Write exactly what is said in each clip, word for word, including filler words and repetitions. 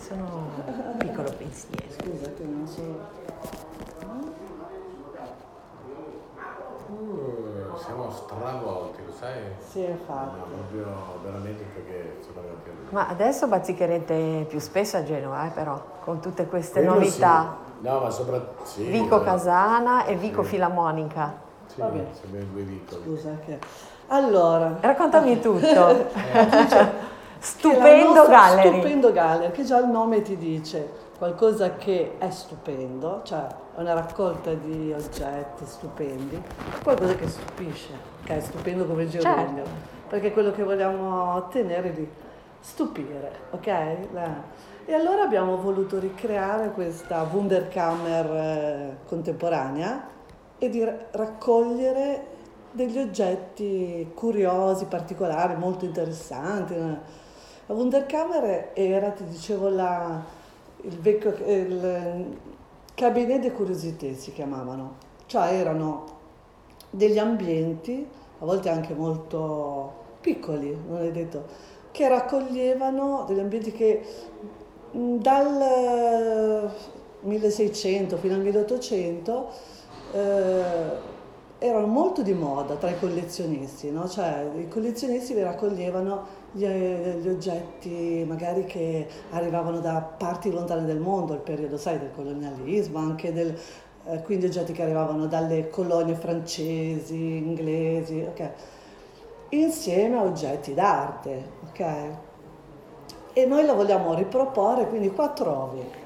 sono un piccolo pensiero. Scusate, non so. Uh, siamo stravolti, lo sai? Sì, infatti. No, proprio veramente perché sono davanti a lui. Ma adesso bazzicherete più spesso a Genova, eh, però, con tutte queste Quello novità. Sì. No, ma soprattutto. Sì, Vico eh. Casana e Vico sì. Filarmonica. Sì, va bene. Siamo due vicoli. Scusa, che. Allora. Raccontami tutto. eh. Stupendo Gallery. Stupendo Gallery, che già il nome ti dice qualcosa che è stupendo, cioè è una raccolta di oggetti stupendi, qualcosa che stupisce, che è stupendo come germoglio, certo. Perché è quello che vogliamo ottenere di stupire, ok? E allora abbiamo voluto ricreare questa Wunderkammer contemporanea e di raccogliere degli oggetti curiosi, particolari, molto interessanti. La Wunderkammer era, ti dicevo, la, il vecchio il Cabinet de Curiosité si chiamavano, cioè erano degli ambienti, a volte anche molto piccoli, non è detto, che raccoglievano degli ambienti che dal milleseicento fino al milleottocento eh, erano molto di moda tra i collezionisti, no? Cioè i collezionisti vi raccoglievano gli, gli oggetti magari che arrivavano da parti lontane del mondo, il periodo, sai, del colonialismo, anche del, eh, quindi oggetti che arrivavano dalle colonie francesi, inglesi, ok? Insieme a oggetti d'arte, ok? E noi la vogliamo riproporre, quindi qua trovi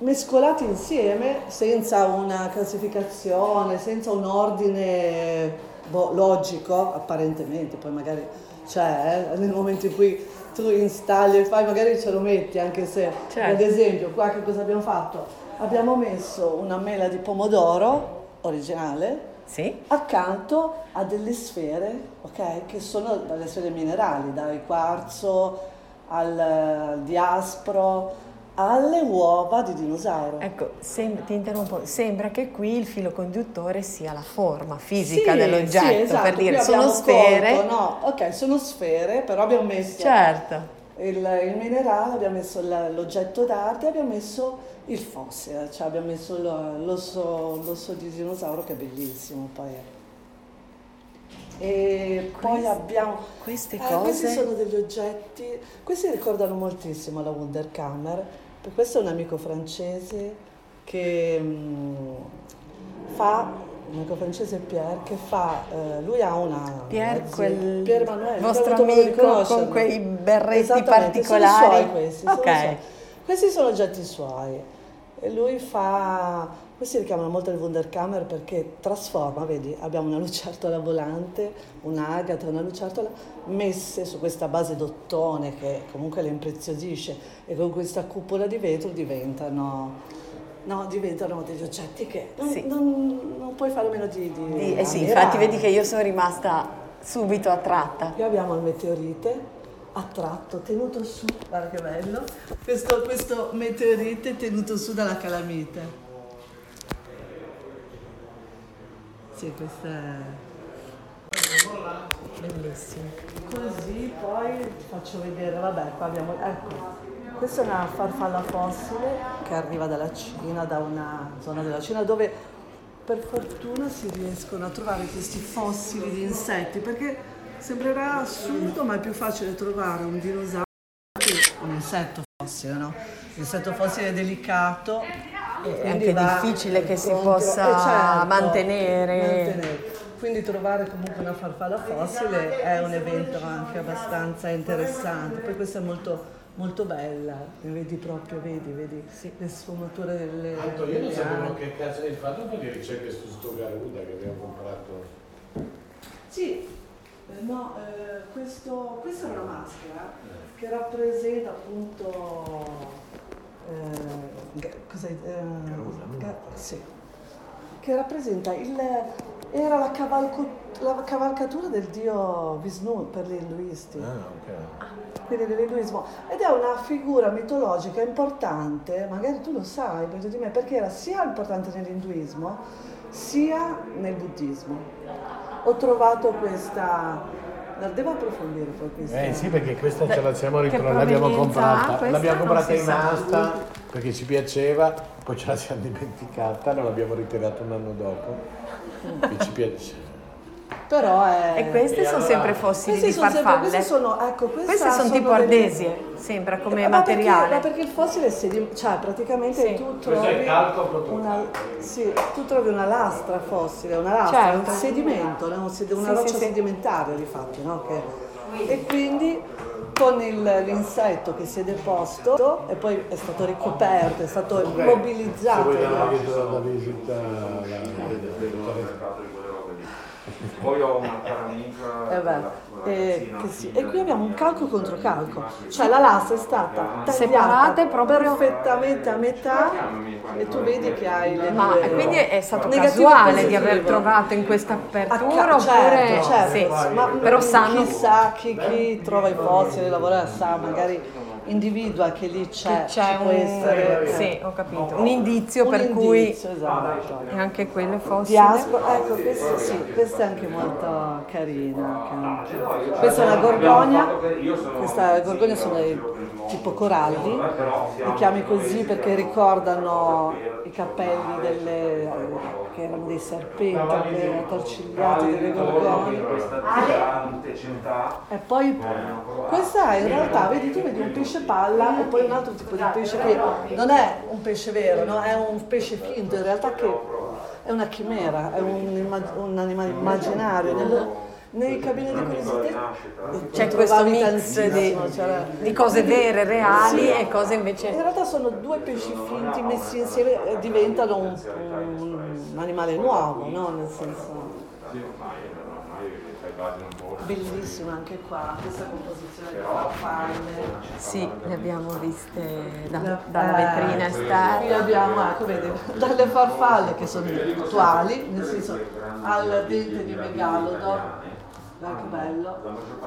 mescolati insieme, senza una classificazione, senza un ordine boh, logico, apparentemente, poi magari c'è, cioè, eh, nel momento in cui tu installi e fai, magari ce lo metti, anche se, certo. Ad esempio, qua che cosa abbiamo fatto? Abbiamo messo una mela di pomodoro, originale, sì. Accanto a delle sfere, ok, che sono delle sfere minerali, dal quarzo al, al diaspro, alle uova di dinosauro. Ecco, sem- ti interrompo, sembra che qui il filo conduttore sia la forma fisica sì, dell'oggetto, sì, esatto. Per dire, sono sfere. Conto, no, ok, sono sfere, però abbiamo messo certo. il, il minerale, abbiamo messo la, l'oggetto d'arte, abbiamo messo il fossile, cioè abbiamo messo lo, l'osso, l'osso di dinosauro, che è bellissimo poi. È. E Quest, poi abbiamo queste cose. Eh, questi sono degli oggetti, questi ricordano moltissimo la Wunderkammer, per questo è un amico francese che mh, fa, un amico francese Pierre, che fa, eh, lui ha una... Pierre, quel Pierre Manuel, vostro amico con quei berretti particolari. Sono suoi questi, okay. Sono suoi. Questi sono oggetti suoi e lui fa... Questi richiamano molto il Wunderkammer perché trasforma, vedi, abbiamo una lucertola volante, un'agata, una lucertola, messe su questa base d'ottone che comunque le impreziosisce, e con questa cupola di vetro diventano, no, diventano degli oggetti che non, sì. non, non puoi fare meno di... di eh, eh sì, infatti vedi che io sono rimasta subito attratta. Qui abbiamo il meteorite. Attratto, tenuto su, guarda che bello, questo, questo meteorite tenuto su dalla calamite. Sì, questa è bellissima. Così poi ti faccio vedere, vabbè, qua abbiamo, ecco, questa è una farfalla fossile che arriva dalla Cina, da una zona della Cina dove per fortuna si riescono a trovare questi fossili di insetti, perché sembrerà assurdo, ma è più facile trovare un dinosauro che un insetto fossile, no? L'insetto fossile è delicato. È anche difficile che si possa eh, certo, mantenere. mantenere. Quindi trovare comunque una farfalla fossile è un evento anche abbastanza interessante. Poi questa è molto, molto bella, le vedi proprio, vedi, vedi sì. Le sfumature delle... Tanto io non sapevo che cazzo hai fatto perché c'è questo Stogaruda che abbiamo comprato. Sì. No, eh, questo, questa è una maschera che rappresenta appunto... Eh, cos'è, eh, ga, sì. Che rappresenta il era la, cavalco, la cavalcatura del dio Vishnu per gli induisti, ah, okay. Quindi dell'induismo, ed è una figura mitologica importante, magari tu lo sai meglio di me, perché era sia importante nell'induismo sia nel buddismo. Ho trovato questa No, devo approfondire poi questo. Eh sì, perché questa ce la siamo ritrovata, l'abbiamo comprata, l'abbiamo comprata in asta perché ci piaceva, poi ce la siamo dimenticata, non l'abbiamo ritirata un anno dopo e ci piaceva. Però è... E queste e sono allora... sempre fossili questi di farfalle. Sempre, queste sono, ecco, queste sono, sono tipo delle... ardesie, sembra come ma materiale. Perché, ma perché il fossile, si, cioè praticamente sì. tu trovi è una, sì, tu trovi una lastra fossile, una lastra, certo. un sedimento, una, una roccia sì, sì, sedimentaria di fatto, no? Che, e quindi con il, l'insetto che si è deposto e poi è stato ricoperto, è stato okay. mobilizzato. Se vuoi dare la visita alla... Poi ho una cara amica, eh beh, eh, che sì. E qui abbiamo un calco contro calco, cioè la lastra è stata tagliata proprio perfettamente a metà e tu vedi che hai le ma due... quindi è stato casuale di aver trovato in questa apertura, ca- certo, oppure certo, sì, ma però sanno chissà chi, chi trova i fossili, lavora sa magari individua che lì c'è, che c'è un, essere, sì, ho capito, un indizio un per indizio, cui esatto. E anche quello è fossile. Diaspora, ecco, questo sì, questa è anche molto carina. Anche. Questa è una gorgogna, questa gorgogna sono dei, tipo coralli, li chiami così perché ricordano i capelli delle, che erano dei serpenti, dei torcigliati, delle gorgogne. E poi questa in realtà, vedi tu, vedi un pesce palla e poi un altro tipo di pesce che non è un pesce vero, no? È un pesce finto, in realtà che è una chimera, è un, un animale immaginario. Nel, nei Cabinet di Curiosité c'è questo mix di, cioè, di cose vere, reali sì, e cose invece... In realtà sono due pesci finti messi insieme e diventano un, un animale nuovo, no? Nel senso... Bellissima anche qua, questa composizione di farfalle. Sì, le abbiamo viste da, la, dalla vetrina esterna. Qui abbiamo, ecco, vedi, dalle farfalle che sono attuali, nel senso al dente di megalodon. Che bello.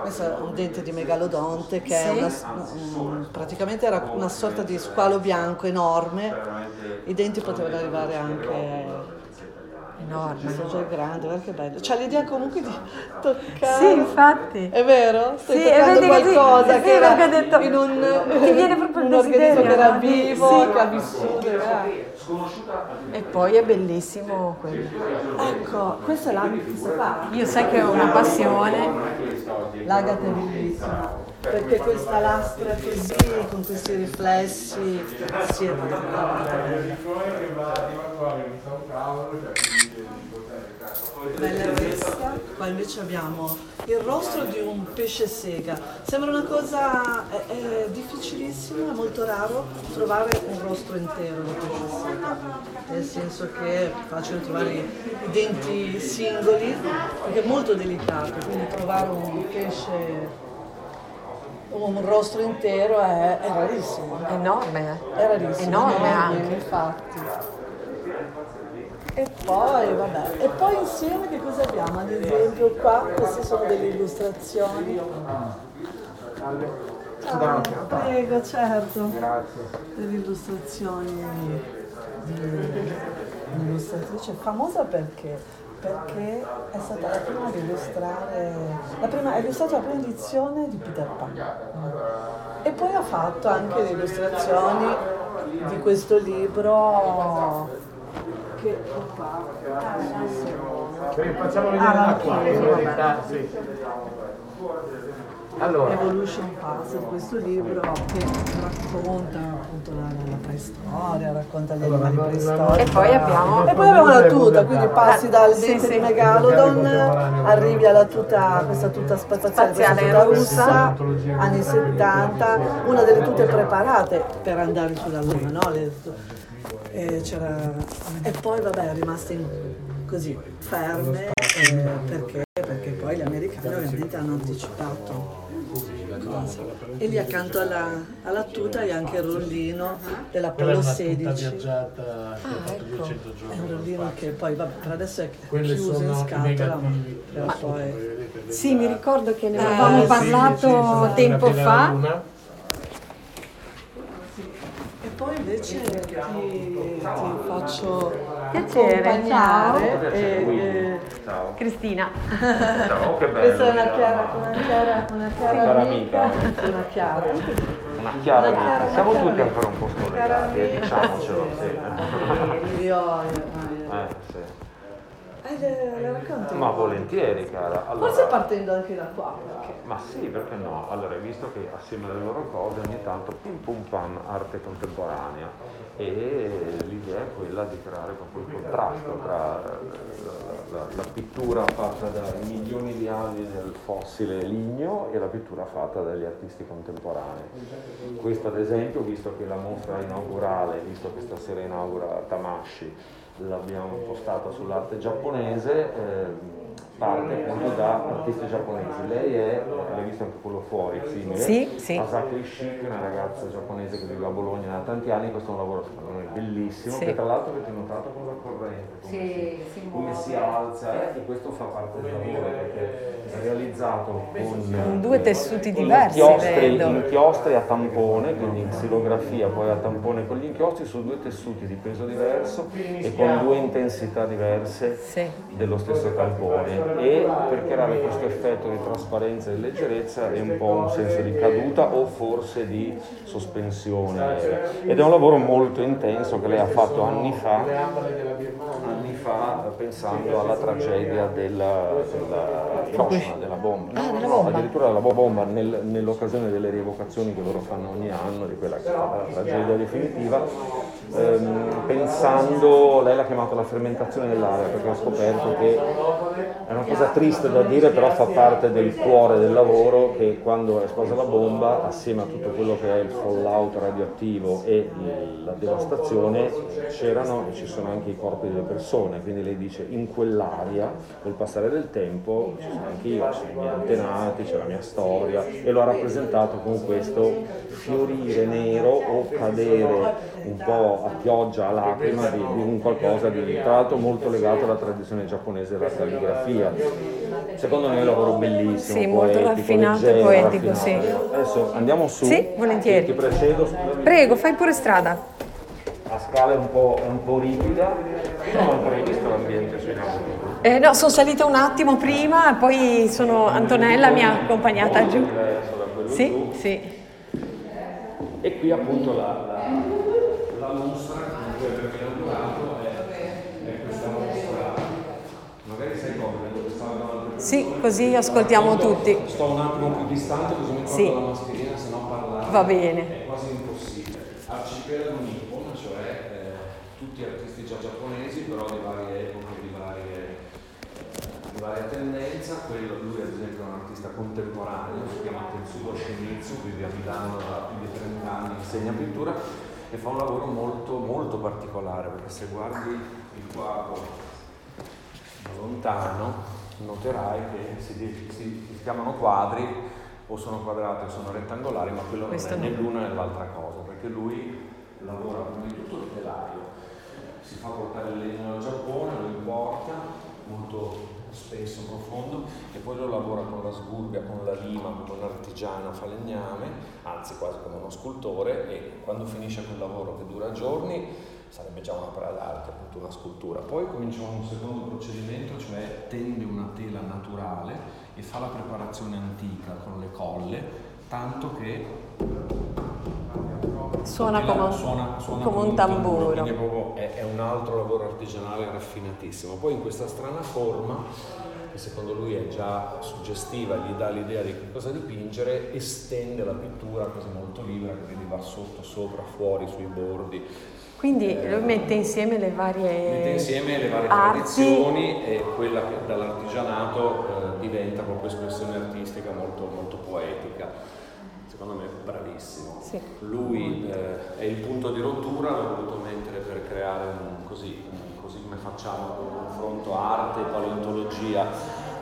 Questo è un dente di megalodonte che sì. è una, um, praticamente era una sorta di squalo bianco enorme. I denti potevano arrivare anche... enorme, sono già grande, guarda che bello. C'è l'idea comunque di toccare. Sì, infatti. È vero? Stai sì, toccando qualcosa sì, che era che detto, in un, che viene proprio un organismo che era vivo, sì, che ha vissuto. E poi è bellissimo quello. Ecco, questo è l'agate che si fa. Io sai che ho una passione. L'agate è bellissima. Perché questa lastra così, con questi riflessi, si è bella questa, qua invece abbiamo il rostro di un pesce sega. Sembra una cosa è, è difficilissima, è molto raro trovare un rostro intero di pesce sega, nel senso che è facile trovare i denti singoli, perché è molto delicato, quindi trovare un pesce... un rostro intero è, è rarissimo, enorme, è rarissimo, enorme anche infatti. E poi vabbè, e poi insieme che cosa abbiamo? Ad esempio qua queste sono delle illustrazioni. Ah, prego, certo. Delle illustrazioni di un'illustratrice famosa perché perché è stata la prima ad illustrare, la prima, è illustrata la prima edizione di Peter Pan. E poi ha fatto anche le illustrazioni di questo libro che qua. Facciamo vedere da qua. Allora. Evolution Pass, questo libro che racconta appunto la, la preistoria, racconta gli allora, animali preistorici. E poi abbiamo e poi abbiamo la tuta, quindi passi dal sì, dente sì, di megalodon, arrivi alla tuta, questa tuta spaziale, questa tuta russa, anni settanta, una delle tute preparate per andare sulla Luna, no? Le, e, c'era, e poi vabbè è rimasta così ferme eh, perché perché poi gli americani ovviamente hanno anticipato cosa. E lì accanto alla, alla tuta c'è anche il rollino dell'Apollo sedici. Viaggiata, ah, ecco. È un rollino che poi vabbè, per adesso è chiuso in scatola. Ma, ma poi... Sì, mi ricordo che ne eh, avevamo parlato sì, sì, tempo fa. E poi invece ti, ti faccio accompagnare e, ciao. Cristina. Ciao, che bello. Questa è una Chiara, una Chiara, una Chiara amica. amica. Una Chiara. Una Chiara amica. Chiara, siamo chiara, tutti ancora un po' scollegati, eh, diciamocelo. Sì. Eh, sì. Eh, le racconti? Ma volentieri, cara. Allora, forse partendo anche da qua. Perché... Ma sì, perché no? Allora, visto che assieme alle loro cose ogni tanto pim pum pam arte contemporanea, e l'idea è quella di creare proprio il contrasto tra la, la, la pittura fatta da milioni di anni del fossile ligneo e la pittura fatta dagli artisti contemporanei. Questo ad esempio, visto che la mostra inaugurale, visto che stasera inaugura Tamashi, l'abbiamo impostata sull'arte giapponese, eh, parte appunto da artisti giapponesi. Lei è, l'hai visto anche quello fuori, simile, sì, sì. Asako Ishiki, una ragazza giapponese che vive a Bologna da tanti anni, questo è un lavoro secondo me bellissimo, sì. Che tra l'altro avete notato con la corrente, come, sì, si, si come si alza, eh, e questo fa parte del lavoro perché è realizzato con due tessuti con diversi, vedo. Inchiostri a tampone, quindi in xilografia poi a tampone con gli inchiostri su due tessuti di peso diverso e con due intensità diverse, sì, dello stesso tampone. E per creare questo effetto di trasparenza e leggerezza è un po' un senso di caduta o forse di sospensione, ed è un lavoro molto intenso che lei ha fatto anni fa, anni fa pensando alla tragedia della, della Hiroshima, della bomba, no, addirittura della bomba nel, nell'occasione delle rievocazioni che loro fanno ogni anno di quella che è la tragedia definitiva, ehm, pensando, lei l'ha chiamata la fermentazione dell'aria perché ho scoperto che è una cosa triste da dire, però fa parte del cuore del lavoro, che quando esplosa la bomba, assieme a tutto quello che è il fallout radioattivo e la devastazione, c'erano e ci sono anche i corpi delle persone, quindi lei dice in quell'aria, col passare del tempo, ci sono anche io, ci sono i miei antenati, c'è la mia storia, e lo ha rappresentato con questo fiorire nero o cadere un po' a pioggia, a lacrima, di, di un qualcosa di tra l'altro molto legato alla tradizione giapponese della calligrafia. Secondo me è un lavoro bellissimo, sì, molto poetico, raffinato e poetico, raffinato. Sì. Adesso andiamo su. Sì, volentieri. Ti precedo, scusami. Prego, fai pure strada. La scala è un po', un po' ripida. Io non ho ancora visto l'ambiente sui lavori. Eh, no, sono salita un attimo prima, poi sono Antonella mi ha accompagnata giù. Sì, sì. E qui appunto la la, la mostra che abbiamo inaugurato è, è questa mostra. Magari sei comodo, dove stavano altre. Sì, così ascoltiamo tutti. Sto un attimo più distante così mi porto, sì, la mascherina, se no parlare va bene. È quasi impossibile. Arcipelago Nippon, cioè eh, tutti artisti già giapponesi, però di varie epoche, di varie, eh, di varia tendenza. Quello, lui ad esempio è un artista contemporaneo, si chiama Tsuo Shimizu, vive a Milano da più di trenta anni, insegna pittura e fa un lavoro molto, molto particolare, perché se guardi il quadro lontano noterai che si, si, si chiamano quadri, o sono quadrati o sono rettangolari, ma quello non è né l'una né l'altra cosa, perché lui lavora prima di tutto il telaio, si fa portare il legno dal Giappone, lo importa molto spesso, profondo, e poi lo lavora con la sgurga, con la lima, come un artigiano falegname, anzi quasi come uno scultore, e quando finisce quel lavoro che dura giorni sarebbe già un'opera d'arte, appunto una scultura. Poi comincia un secondo procedimento, cioè tende una tela naturale e fa la preparazione antica con le colle, tanto che suona come, suona, suona come un tamburo. Un tamburo, proprio è, è un altro lavoro artigianale raffinatissimo. Poi in questa strana forma, che secondo lui è già suggestiva, gli dà l'idea di cosa dipingere, estende la pittura così molto libera, quindi va sotto, sopra, fuori, sui bordi. Quindi lui mette insieme le varie mette insieme le varie arti. Tradizioni, e quella che dall'artigianato eh, diventa proprio espressione artistica molto, molto poetica. Secondo me è bravissimo. Sì. Lui eh, è il punto di rottura, l'ho voluto mettere per creare un, così, un, così come facciamo un confronto arte, paleontologia,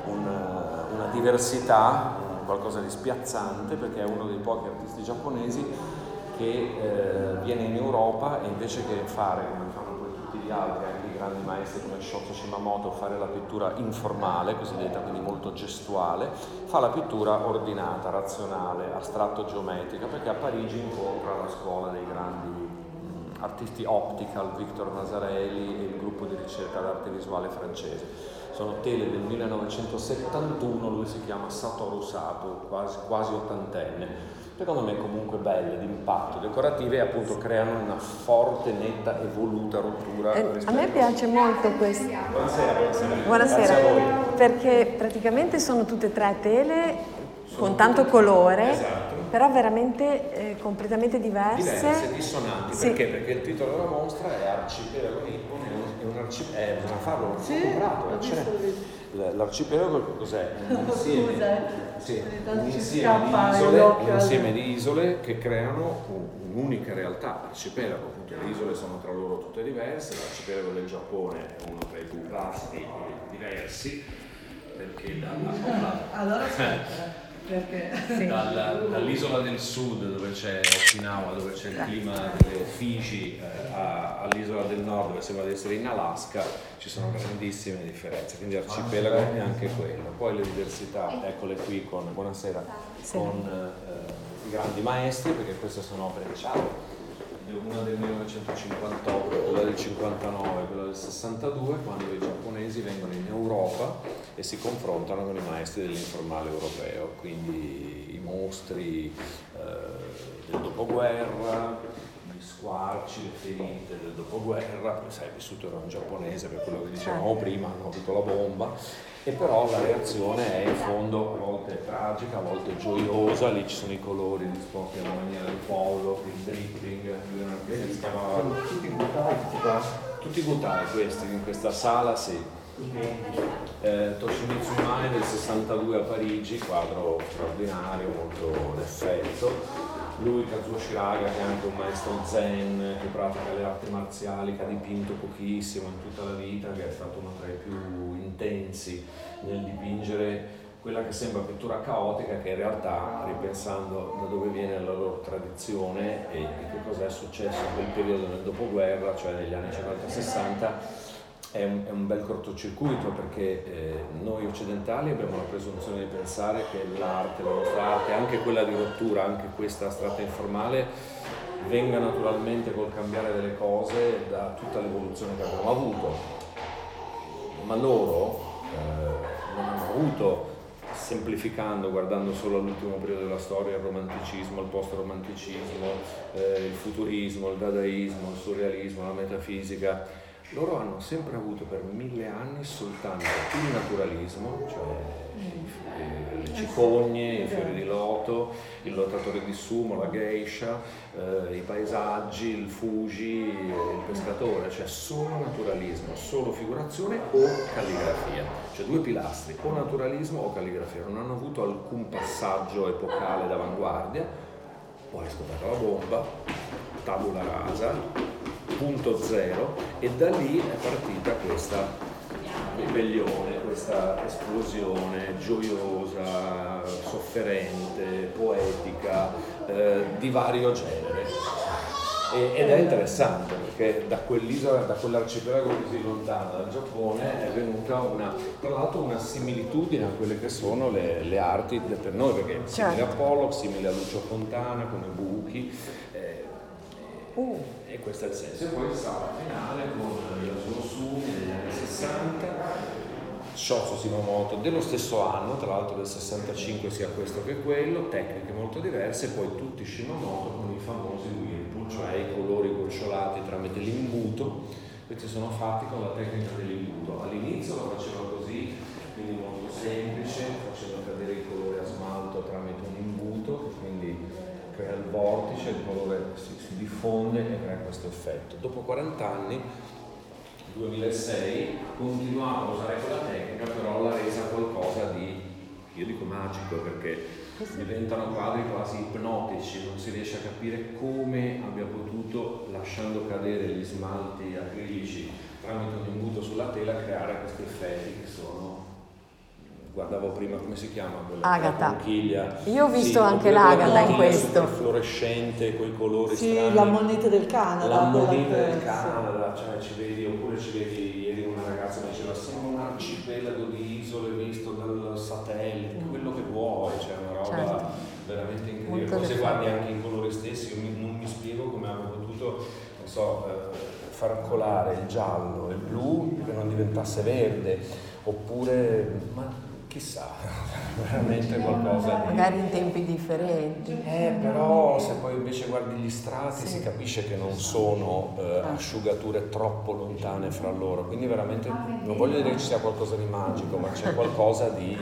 una, una diversità, un qualcosa di spiazzante, perché è uno dei pochi artisti giapponesi che eh, viene in Europa, e invece che fare, come fanno poi tutti gli altri, anche i grandi maestri come Shozo Shimamoto, fare la pittura informale, cosiddetta, quindi molto gestuale, fa la pittura ordinata, razionale, astratto-geometrica, perché a Parigi incontra la scuola dei grandi artisti optical Victor Vasarely e il gruppo di ricerca d'arte visuale francese. Sono tele del millenovecentosettantuno, lui si chiama Satoru Sato, quasi, quasi ottantenne. Secondo me comunque belle, d'impatto, decorative, e appunto creano una forte, netta e voluta rottura. Eh, a me piace molto questo. Buonasera, buonasera. Buonasera. Grazie a voi. Perché praticamente sono tutte e tre tele sono con tanto colore, esatto. Però veramente eh, completamente diverse. Diverse, dissonanti, sì. Perché? Perché il titolo della mostra è Arcipelago è un arcipelago, è una favola, sì, un l'arcipelago cos'è? Un insieme, sì, un insieme, di, isole, un insieme di isole che creano un, un'unica realtà, l'arcipelago, appunto le isole sono tra loro tutte diverse, l'arcipelago del Giappone è uno tra i più vasti diversi, perché dalla, allora, perché? Sì. Dalla, dall'isola del sud dove c'è Okinawa, dove c'è il clima delle Fiji, eh, a, all'isola del nord dove sembra di essere in Alaska, ci sono grandissime differenze, quindi l'arcipelago è anche quello. Poi le diversità, eccole qui con, buonasera, sì. Con eh, i grandi maestri, perché queste sono opere diciamo una del millenovecentocinquantotto, quella del cinquantanove, quella del sessantadue, quando i giapponesi vengono in Europa e si confrontano con i maestri dell'informale europeo, quindi i mostri eh, del dopoguerra, gli squarci, le ferite del dopoguerra, sai, vissuto era un giapponese, per quello che dicevamo prima, hanno avuto la bomba, e però la reazione è in fondo a volte tragica, a volte gioiosa, lì ci sono i colori disposti alla maniera del Pollock, il dripping, si chiamava... tutti gutai, tutti gutai questi, in questa sala, sì. Eh, Toshimitsu Mai del sessantadue a Parigi, quadro straordinario, molto d'effetto. Lui, Kazuo Shiraga, che è anche un maestro zen, che pratica le arti marziali, che ha dipinto pochissimo in tutta la vita, che è stato uno tra i più intensi nel dipingere quella che sembra pittura caotica, che in realtà, ripensando da dove viene la loro tradizione e che cos'è successo in quel periodo del dopoguerra, cioè negli anni cinquanta sessanta, È un, è un bel cortocircuito, perché eh, noi occidentali abbiamo la presunzione di pensare che l'arte, la nostra arte, anche quella di rottura, anche questa astratta informale, venga naturalmente col cambiare delle cose da tutta l'evoluzione che abbiamo avuto. Ma loro eh, non hanno avuto, semplificando, guardando solo all'ultimo periodo della storia, il romanticismo, il post-romanticismo, eh, il futurismo, il dadaismo, il surrealismo, la metafisica. Loro hanno sempre avuto per mille anni soltanto il naturalismo, cioè le cicogne, i fiori di loto, il lottatore di sumo, la geisha, eh, i paesaggi, il Fuji, il pescatore, cioè solo naturalismo, solo figurazione o calligrafia, cioè due pilastri, o naturalismo o calligrafia, non hanno avuto alcun passaggio epocale d'avanguardia, poi è scoperta la bomba, tabula rasa, punto zero, e da lì è partita questa ribellione, questa esplosione gioiosa, sofferente, poetica, eh, di vario genere. E, ed è interessante perché da quell'isola, da quell'arcipelago così lontano dal Giappone, è venuta una, tra l'altro, una similitudine a quelle che sono le, le arti per noi, perché certo. Simile a Pollock, simile a Lucio Fontana, come Buchi. Eh, Uh. E questo è il senso. E poi il sabato finale con Shozo Shimamoto degli anni sessanta, Shozo Shimamoto dello stesso anno, tra l'altro del sessantacinque, sia questo che quello, tecniche molto diverse, e poi tutti Shimamoto con i famosi whirlpool, cioè i colori gocciolati tramite l'imbuto. Questi sono fatti con la tecnica dell'imbuto. All'inizio lo faceva così, quindi molto semplice, faceva cadere i colori a smalto tramite un imbuto, quindi crea il vortice, il colore si, si diffonde e crea questo effetto. Dopo quaranta anni, duemilasei, continuava a usare quella tecnica, però l'ha resa qualcosa di, io dico magico, perché diventano quadri quasi ipnotici, non si riesce a capire come abbia potuto, lasciando cadere gli smalti acrilici tramite un imbuto sulla tela, creare questi effetti che sono... Guardavo prima come si chiama quella conchiglia. Io ho visto sì, anche l'agata in questo. Fluorescente, coi colori sì, strani. Sì, la moneta del Canada. La moneta del Canada, cioè ci vedi, oppure ci vedi, ieri una ragazza mi diceva siamo un arcipelago di isole visto dal satellite, mm. quello che vuoi, cioè una roba certo. veramente incredibile. Molto. Poi se guardi anche i colori stessi, io mi, non mi spiego come hanno potuto non so, eh, far colare il giallo e il blu che non diventasse verde, oppure, ma chissà, veramente qualcosa. Magari in tempi differenti. Eh, però se poi invece guardi gli strati, sì, si capisce che non sono eh, asciugature troppo lontane fra loro, quindi veramente non voglio dire che ci sia qualcosa di magico, ma c'è qualcosa di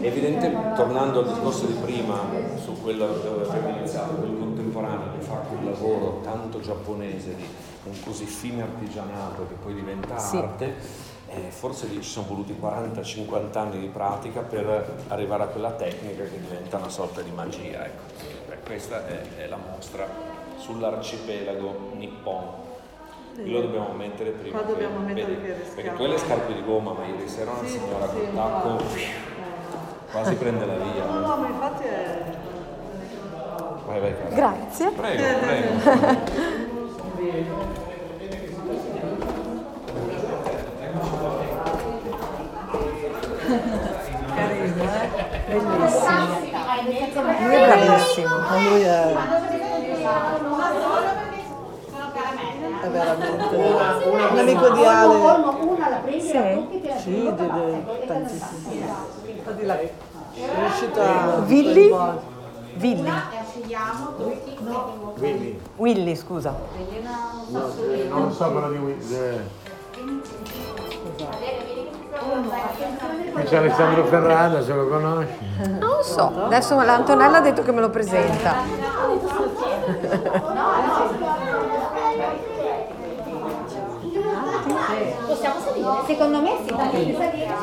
evidente. Tornando al discorso di prima, su quello dove abbiamo iniziato, quel contemporaneo che fa quel lavoro tanto giapponese di un così fine artigianato che poi diventa, sì, arte. Eh, forse lì ci sono voluti quaranta cinquanta anni di pratica per arrivare a quella tecnica che diventa una sorta di magia, ecco. Beh, questa è, è la mostra sull'arcipelago nippon. Lo dobbiamo mettere prima, che, dobbiamo mettere vedi, perché tu hai le scarpe di gomma, ma ieri sera una sì, signora sì, con tacco quasi prende la via. No, no, ma infatti è... Vai, vai, cara. Grazie. Prego, prego. Bellissimo, lui è bravissimo, lui è, è veramente un amico di Ale. Sì, sì, di, di, tantissimi. Di lei. È riuscito a... Willy? Willy. No. Willy. Willy, scusa. No, non so quello di Willy. C'è Alessandro Ferrara, se lo conosci. Non so, adesso l'Antonella ha detto che me lo presenta. Secondo me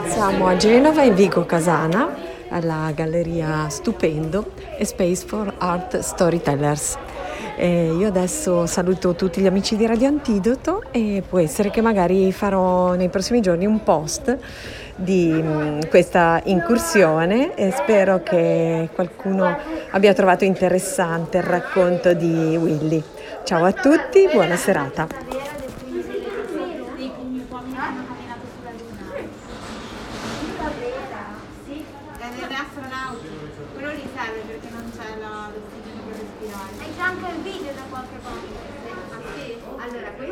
siamo a Genova, in Vico Casana, alla galleria Stupendo e Space for Art Storytellers. Eh, io adesso saluto tutti gli amici di Radio Antidoto e può essere che magari farò nei prossimi giorni un post di mh, questa incursione e spero che qualcuno abbia trovato interessante il racconto di Willy. Ciao a tutti, buona serata. Anche il video da qualche parte. Allora, questo